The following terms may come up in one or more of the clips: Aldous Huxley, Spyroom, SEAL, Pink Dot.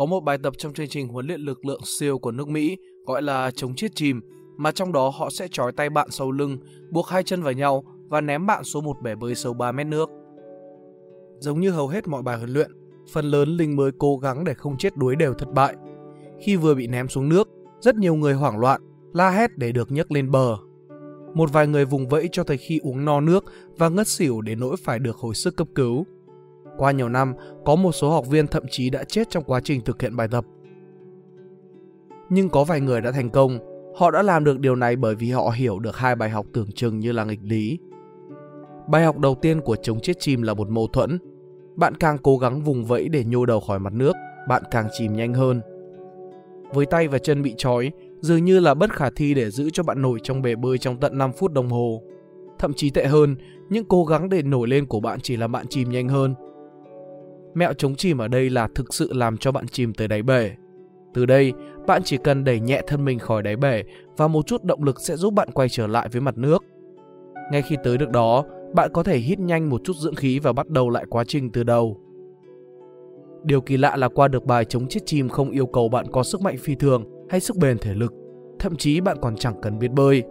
có một bài tập trong chương trình huấn luyện lực lượng SEAL của nước Mỹ gọi là chống chết chìm, mà trong đó họ sẽ trói tay bạn sau lưng, buộc hai chân vào nhau và ném bạn xuống một bể bơi sâu 3 mét nước. Giống như hầu hết mọi bài huấn luyện, phần lớn lính mới cố gắng để không chết đuối đều thất bại. Khi vừa bị ném xuống nước, rất nhiều người hoảng loạn, la hét để được nhấc lên bờ. Một vài người vùng vẫy cho tới khi uống no nước và ngất xỉu đến nỗi phải được hồi sức cấp cứu. Qua nhiều năm, có một số học viên thậm chí đã chết trong quá trình thực hiện bài tập. Nhưng có vài người đã thành công. Họ đã làm được điều này bởi vì họ hiểu được hai bài học tưởng chừng như là nghịch lý. Bài học đầu tiên của chống chết chìm là một mâu thuẫn. Bạn càng cố gắng vùng vẫy để nhô đầu khỏi mặt nước, bạn càng chìm nhanh hơn. Với tay và chân bị trói, dường như là bất khả thi để giữ cho bạn nổi trong bể bơi trong tận 5 phút đồng hồ. Thậm chí tệ hơn, những cố gắng để nổi lên của bạn chỉ làm bạn chìm nhanh hơn. Mẹo chống chìm ở đây là thực sự làm cho bạn chìm tới đáy bể. Từ đây, bạn chỉ cần đẩy nhẹ thân mình khỏi đáy bể và một chút động lực sẽ giúp bạn quay trở lại với mặt nước. Ngay khi tới được đó, bạn có thể hít nhanh một chút dưỡng khí và bắt đầu lại quá trình từ đầu. Điều kỳ lạ là qua được bài chống chết chìm không yêu cầu bạn có sức mạnh phi thường hay sức bền thể lực, thậm chí bạn còn chẳng cần biết bơi.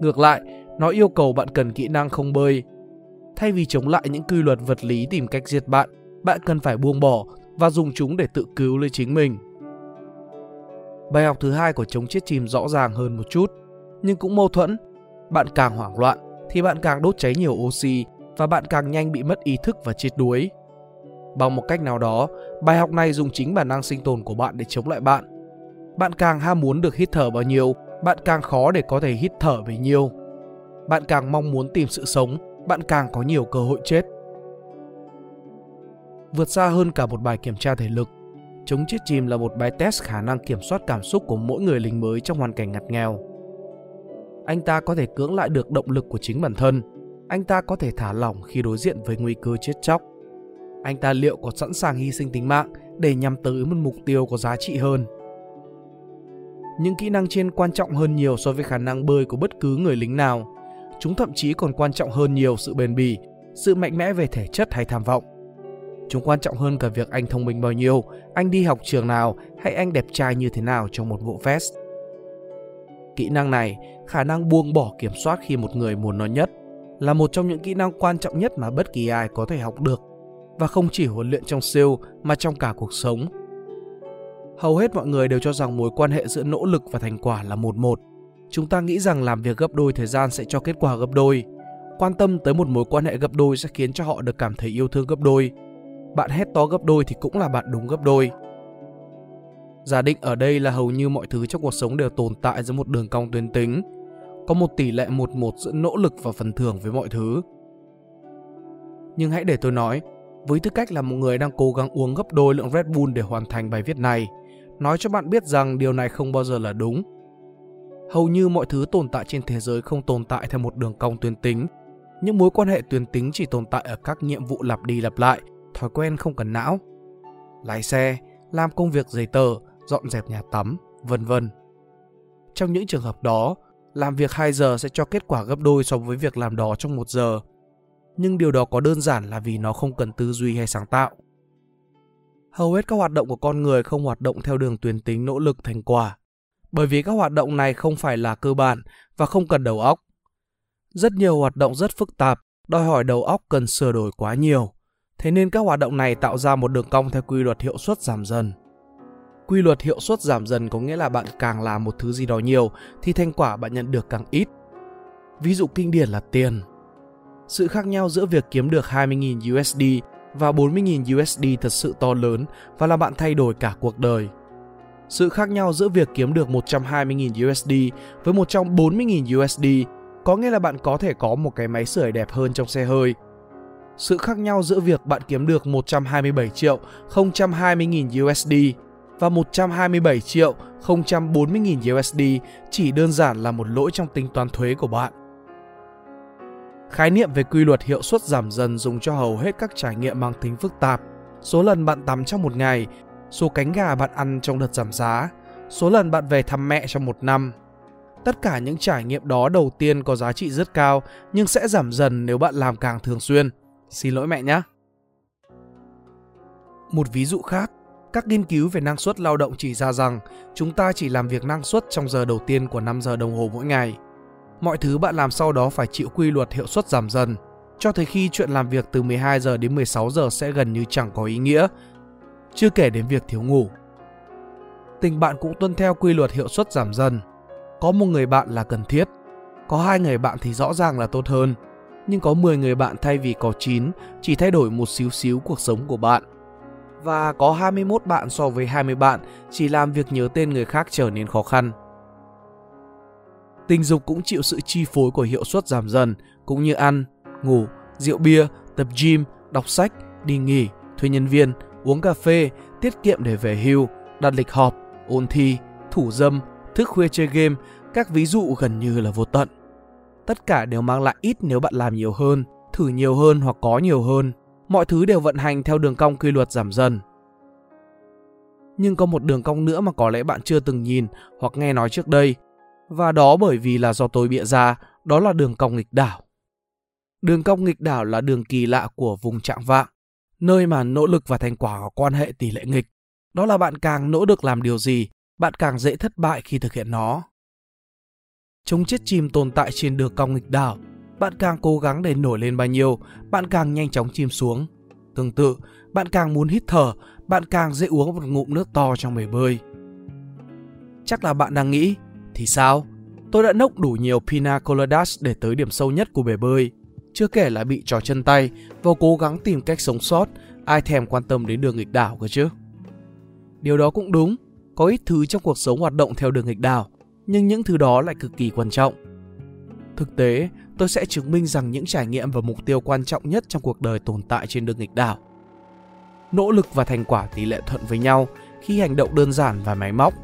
Ngược lại, nó yêu cầu bạn cần kỹ năng không bơi. Thay vì chống lại những quy luật vật lý tìm cách diệt bạn, bạn cần phải buông bỏ và dùng chúng để tự cứu lấy chính mình. Bài học thứ hai của chống chết chìm rõ ràng hơn một chút, nhưng cũng mâu thuẫn. Bạn càng hoảng loạn thì bạn càng đốt cháy nhiều oxy và bạn càng nhanh bị mất ý thức và chết đuối. Bằng một cách nào đó, bài học này dùng chính bản năng sinh tồn của bạn để chống lại bạn. Bạn càng ham muốn được hít thở bao nhiêu, bạn càng khó để có thể hít thở bấy nhiêu. Bạn càng mong muốn tìm sự sống, bạn càng có nhiều cơ hội chết. Vượt xa hơn cả một bài kiểm tra thể lực, chống chết chìm là một bài test khả năng kiểm soát cảm xúc của mỗi người lính mới trong hoàn cảnh ngặt nghèo. Anh ta có thể cưỡng lại được động lực của chính bản thân. Anh ta có thể thả lỏng khi đối diện với nguy cơ chết chóc. Anh ta liệu có sẵn sàng hy sinh tính mạng để nhằm tới một mục tiêu có giá trị hơn. Những kỹ năng trên quan trọng hơn nhiều so với khả năng bơi của bất cứ người lính nào. Chúng thậm chí còn quan trọng hơn nhiều sự bền bỉ, sự mạnh mẽ về thể chất hay tham vọng. Chúng quan trọng hơn cả việc anh thông minh bao nhiêu, anh đi học trường nào hay anh đẹp trai như thế nào trong một bộ vest. Kỹ năng này, khả năng buông bỏ kiểm soát khi một người muốn nó nhất, là một trong những kỹ năng quan trọng nhất mà bất kỳ ai có thể học được, và không chỉ huấn luyện trong SEAL mà trong cả cuộc sống. Hầu hết mọi người đều cho rằng mối quan hệ giữa nỗ lực và thành quả là 1:1. Chúng ta nghĩ rằng làm việc gấp đôi thời gian sẽ cho kết quả gấp đôi. Quan tâm tới một mối quan hệ gấp đôi sẽ khiến cho họ được cảm thấy yêu thương gấp đôi. Bạn hét to gấp đôi thì cũng là bạn đúng gấp đôi. Giả định ở đây là hầu như mọi thứ trong cuộc sống đều tồn tại dưới một đường cong tuyến tính. Có một tỷ lệ 1:1 giữa nỗ lực và phần thưởng với mọi thứ. Nhưng hãy để tôi nói, với tư cách là một người đang cố gắng uống gấp đôi lượng Red Bull để hoàn thành bài viết này, nói cho bạn biết rằng điều này không bao giờ là đúng. Hầu như mọi thứ tồn tại trên thế giới không tồn tại theo một đường cong tuyến tính. Những mối quan hệ tuyến tính chỉ tồn tại ở các nhiệm vụ lặp đi lặp lại, thói quen không cần não. Lái xe, làm công việc giấy tờ, dọn dẹp nhà tắm, vân vân. Trong những trường hợp đó, làm việc 2 giờ sẽ cho kết quả gấp đôi so với việc làm đó trong 1 giờ. Nhưng điều đó có đơn giản là vì nó không cần tư duy hay sáng tạo. Hầu hết các hoạt động của con người không hoạt động theo đường tuyến tính nỗ lực thành quả, bởi vì các hoạt động này không phải là cơ bản và không cần đầu óc. Rất nhiều hoạt động rất phức tạp, đòi hỏi đầu óc cần sửa đổi quá nhiều. Thế nên các hoạt động này tạo ra một đường cong theo quy luật hiệu suất giảm dần. Quy luật hiệu suất giảm dần có nghĩa là bạn càng làm một thứ gì đó nhiều thì thành quả bạn nhận được càng ít. Ví dụ kinh điển là tiền. Sự khác nhau giữa việc kiếm được 20.000 USD và 40.000 USD thật sự to lớn và làm bạn thay đổi cả cuộc đời. Sự khác nhau giữa việc kiếm được 120.000 USD với 140.000 USD có nghĩa là bạn có thể có một cái máy sưởi đẹp hơn trong xe hơi. Sự khác nhau giữa việc bạn kiếm được 127.020.000 USD và 127.040.000 USD chỉ đơn giản là một lỗi trong tính toán thuế của bạn. Khái niệm về quy luật hiệu suất giảm dần dùng cho hầu hết các trải nghiệm mang tính phức tạp. Số lần bạn tắm trong một ngày, số cánh gà bạn ăn trong đợt giảm giá, số lần bạn về thăm mẹ trong một năm. Tất cả những trải nghiệm đó đầu tiên có giá trị rất cao nhưng sẽ giảm dần nếu bạn làm càng thường xuyên. Xin lỗi mẹ nhé. Một ví dụ khác, Các nghiên cứu về năng suất lao động chỉ ra rằng chúng ta chỉ làm việc năng suất trong giờ đầu tiên của 5 giờ đồng hồ mỗi ngày. Mọi thứ bạn làm sau đó phải chịu quy luật hiệu suất giảm dần, cho tới khi chuyện làm việc từ 12 giờ đến 16 giờ sẽ gần như chẳng có ý nghĩa, chưa kể đến việc thiếu ngủ. Tình bạn cũng tuân theo quy luật hiệu suất giảm dần. Có một người bạn là cần thiết, có 2 người bạn thì rõ ràng là tốt hơn, nhưng có 10 người bạn thay vì có 9 chỉ thay đổi một xíu xíu cuộc sống của bạn. Và có 21 bạn so với 20 bạn chỉ làm việc nhớ tên người khác trở nên khó khăn. Tình dục cũng chịu sự chi phối của hiệu suất giảm dần, cũng như ăn, ngủ, rượu bia, tập gym, đọc sách, đi nghỉ, thuê nhân viên, uống cà phê, tiết kiệm để về hưu, đặt lịch họp, ôn thi, thủ dâm, thức khuya chơi game, các ví dụ gần như là vô tận. Tất cả đều mang lại ít nếu bạn làm nhiều hơn, thử nhiều hơn hoặc có nhiều hơn. Mọi thứ đều vận hành theo đường cong quy luật giảm dần. Nhưng có một đường cong nữa mà có lẽ bạn chưa từng nhìn hoặc nghe nói trước đây, và đó bởi vì là do tôi bịa ra, đó là đường cong nghịch đảo. Đường cong nghịch đảo là đường kỳ lạ của vùng chạng vạng, nơi mà nỗ lực và thành quả có quan hệ tỷ lệ nghịch. Đó là bạn càng nỗ lực làm điều gì, bạn càng dễ thất bại khi thực hiện nó. Chúng chết chìm tồn tại trên đường cong nghịch đảo. Bạn càng cố gắng để nổi lên bao nhiêu, bạn càng nhanh chóng chìm xuống. Tương tự, bạn càng muốn hít thở, bạn càng dễ uống một ngụm nước to trong bể bơi. Chắc là bạn đang nghĩ, thì sao? Tôi đã nốc đủ nhiều pina coladas để tới điểm sâu nhất của bể bơi. Chưa kể là bị trói chân tay và cố gắng tìm cách sống sót, ai thèm quan tâm đến đường nghịch đảo cơ chứ? Điều đó cũng đúng, có ít thứ trong cuộc sống hoạt động theo đường nghịch đảo, nhưng những thứ đó lại cực kỳ quan trọng. Thực tế, tôi sẽ chứng minh rằng những trải nghiệm và mục tiêu quan trọng nhất trong cuộc đời tồn tại trên đường nghịch đảo. Nỗ lực và thành quả tỷ lệ thuận với nhau khi hành động đơn giản và máy móc.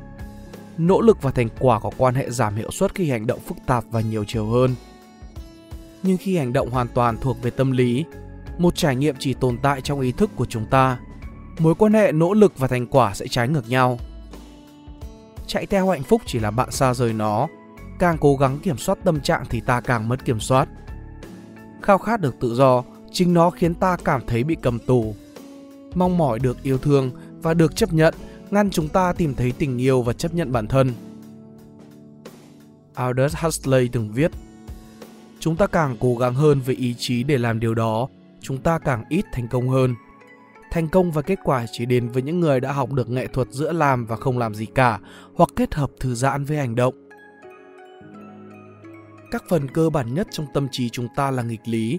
Nỗ lực và thành quả có quan hệ giảm hiệu suất khi hành động phức tạp và nhiều chiều hơn. Nhưng khi hành động hoàn toàn thuộc về tâm lý, một trải nghiệm chỉ tồn tại trong ý thức của chúng ta, mối quan hệ nỗ lực và thành quả sẽ trái ngược nhau. Chạy theo hạnh phúc chỉ là bạn xa rời nó. Càng cố gắng kiểm soát tâm trạng thì ta càng mất kiểm soát. Khao khát được tự do, chính nó khiến ta cảm thấy bị cầm tù. Mong mỏi được yêu thương và được chấp nhận ngăn chúng ta tìm thấy tình yêu và chấp nhận bản thân. Aldous Huxley từng viết, chúng ta càng cố gắng hơn với ý chí để làm điều đó, chúng ta càng ít thành công hơn. Thành công và kết quả chỉ đến với những người đã học được nghệ thuật giữa làm và không làm gì cả, hoặc kết hợp thư giãn với hành động. Các phần cơ bản nhất trong tâm trí chúng ta là nghịch lý.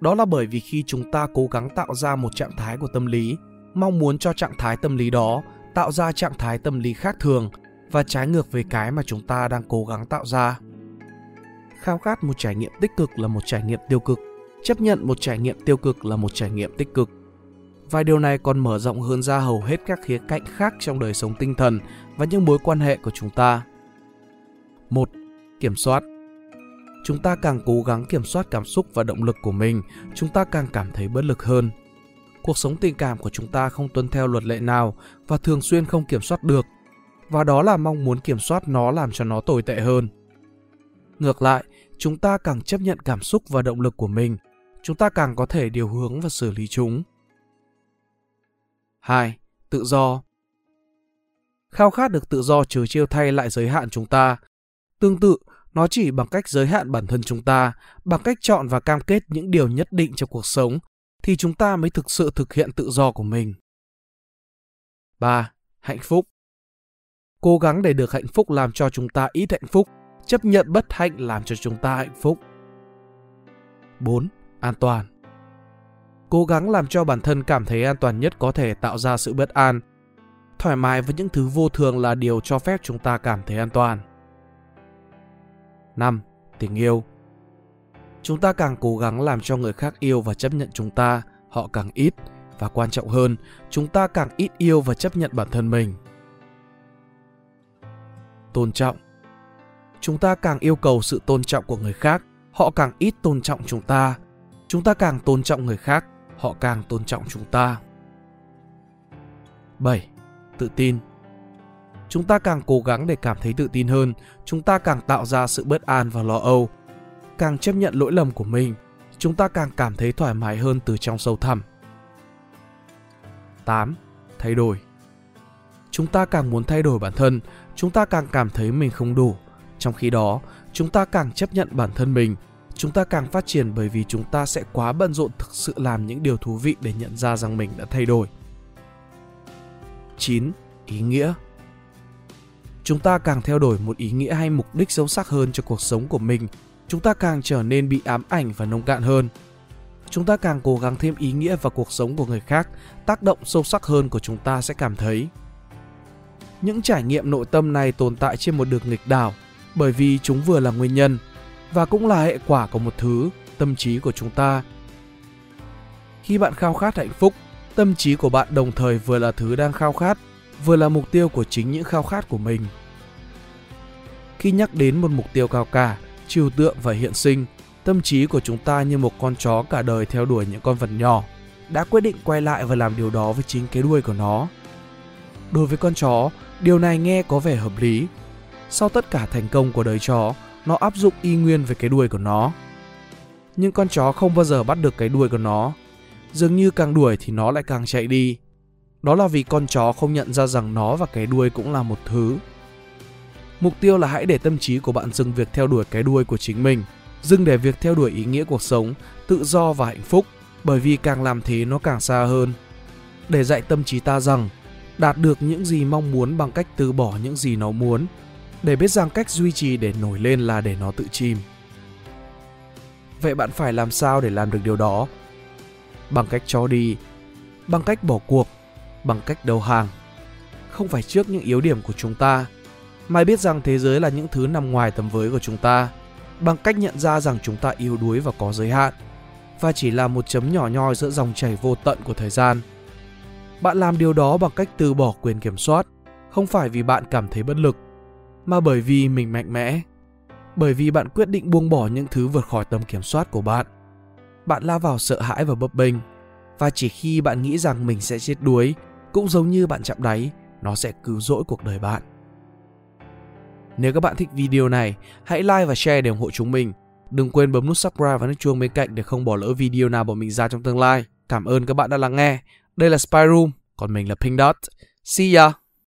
Đó là bởi vì khi chúng ta cố gắng tạo ra một trạng thái của tâm lý, mong muốn cho trạng thái tâm lý đó tạo ra trạng thái tâm lý khác thường và trái ngược với cái mà chúng ta đang cố gắng tạo ra. Khao khát một trải nghiệm tích cực là một trải nghiệm tiêu cực, chấp nhận một trải nghiệm tiêu cực là một trải nghiệm tích cực. Và điều này còn mở rộng hơn ra hầu hết các khía cạnh khác trong đời sống tinh thần và những mối quan hệ của chúng ta. 1. Kiểm soát. Chúng ta càng cố gắng kiểm soát cảm xúc và động lực của mình, chúng ta càng cảm thấy bất lực hơn. Cuộc sống tình cảm của chúng ta không tuân theo luật lệ nào và thường xuyên không kiểm soát được, và đó là mong muốn kiểm soát nó làm cho nó tồi tệ hơn. Ngược lại, chúng ta càng chấp nhận cảm xúc và động lực của mình, chúng ta càng có thể điều hướng và xử lý chúng. 2. Tự do. Khao khát được tự do trừ chiêu thay lại giới hạn chúng ta. Tương tự, nó chỉ bằng cách giới hạn bản thân chúng ta, bằng cách chọn và cam kết những điều nhất định trong cuộc sống, thì chúng ta mới thực sự thực hiện tự do của mình. 3. Hạnh phúc. Cố gắng để được hạnh phúc làm cho chúng ta ít hạnh phúc, chấp nhận bất hạnh làm cho chúng ta hạnh phúc. 4. An toàn. Cố gắng làm cho bản thân cảm thấy an toàn nhất có thể tạo ra sự bất an. Thoải mái với những thứ vô thường là điều cho phép chúng ta cảm thấy an toàn. 5. Tình yêu. Chúng ta càng cố gắng làm cho người khác yêu và chấp nhận chúng ta, họ càng ít, và quan trọng hơn, chúng ta càng ít yêu và chấp nhận bản thân mình. Tôn trọng. Chúng ta càng yêu cầu sự tôn trọng của người khác, họ càng ít tôn trọng chúng ta. Chúng ta càng tôn trọng người khác, họ càng tôn trọng chúng ta. 7. Tự tin. Chúng ta càng cố gắng để cảm thấy tự tin hơn, chúng ta càng tạo ra sự bất an và lo âu. Càng chấp nhận lỗi lầm của mình, chúng ta càng cảm thấy thoải mái hơn từ trong sâu thẳm. 8. Thay đổi. chúng ta càng muốn thay đổi bản thân, chúng ta càng cảm thấy mình không đủ. Trong khi đó, chúng ta càng chấp nhận bản thân mình, chúng ta càng phát triển bởi vì chúng ta sẽ quá bận rộn thực sự làm những điều thú vị để nhận ra rằng mình đã thay đổi. 9. Ý nghĩa. Chúng ta càng theo đuổi một ý nghĩa hay mục đích sâu sắc hơn cho cuộc sống của mình, chúng ta càng trở nên bị ám ảnh và nông cạn hơn. Chúng ta càng cố gắng thêm ý nghĩa vào cuộc sống của người khác, tác động sâu sắc hơn của chúng ta sẽ cảm thấy. Những trải nghiệm nội tâm này tồn tại trên một đường nghịch đảo, bởi vì chúng vừa là nguyên nhân và cũng là hệ quả của một thứ, tâm trí của chúng ta. Khi bạn khao khát hạnh phúc, tâm trí của bạn đồng thời vừa là thứ đang khao khát, vừa là mục tiêu của chính những khao khát của mình. Khi nhắc đến một mục tiêu cao cả, trừu tượng và hiện sinh, tâm trí của chúng ta như một con chó cả đời theo đuổi những con vật nhỏ, đã quyết định quay lại và làm điều đó với chính cái đuôi của nó. Đối với con chó, điều này nghe có vẻ hợp lý. Sau tất cả thành công của đời chó, nó áp dụng y nguyên về cái đuôi của nó. Nhưng con chó không bao giờ bắt được cái đuôi của nó. Dường như càng đuổi thì nó lại càng chạy đi. Đó là vì con chó không nhận ra rằng nó và cái đuôi cũng là một thứ. Mục tiêu là hãy để tâm trí của bạn dừng việc theo đuổi cái đuôi của chính mình, dừng để việc theo đuổi ý nghĩa cuộc sống, tự do và hạnh phúc, bởi vì càng làm thế nó càng xa hơn. Để dạy tâm trí ta rằng, đạt được những gì mong muốn bằng cách từ bỏ những gì nó muốn, để biết rằng cách duy trì để nổi lên là để nó tự chìm. Vậy bạn phải làm sao để làm được điều đó? Bằng cách cho đi, bằng cách bỏ cuộc, bằng cách đầu hàng. Không phải trước những yếu điểm của chúng ta, mà biết rằng thế giới là những thứ nằm ngoài tầm với của chúng ta, bằng cách nhận ra rằng chúng ta yếu đuối và có giới hạn, và chỉ là một chấm nhỏ nhoi giữa dòng chảy vô tận của thời gian. Bạn làm điều đó bằng cách từ bỏ quyền kiểm soát, không phải vì bạn cảm thấy bất lực, mà bởi vì mình mạnh mẽ, bởi vì bạn quyết định buông bỏ những thứ vượt khỏi tầm kiểm soát của bạn. Bạn lao vào sợ hãi và bấp bênh, và chỉ khi bạn nghĩ rằng mình sẽ chết đuối, cũng giống như bạn chạm đáy, nó sẽ cứu rỗi cuộc đời bạn. Nếu các bạn thích video này, hãy like và share để ủng hộ chúng mình. Đừng quên bấm nút subscribe và nút chuông bên cạnh để không bỏ lỡ video nào bọn mình ra trong tương lai. Cảm ơn các bạn đã lắng nghe. Đây là Spyroom, còn mình là Pink Dot. See ya!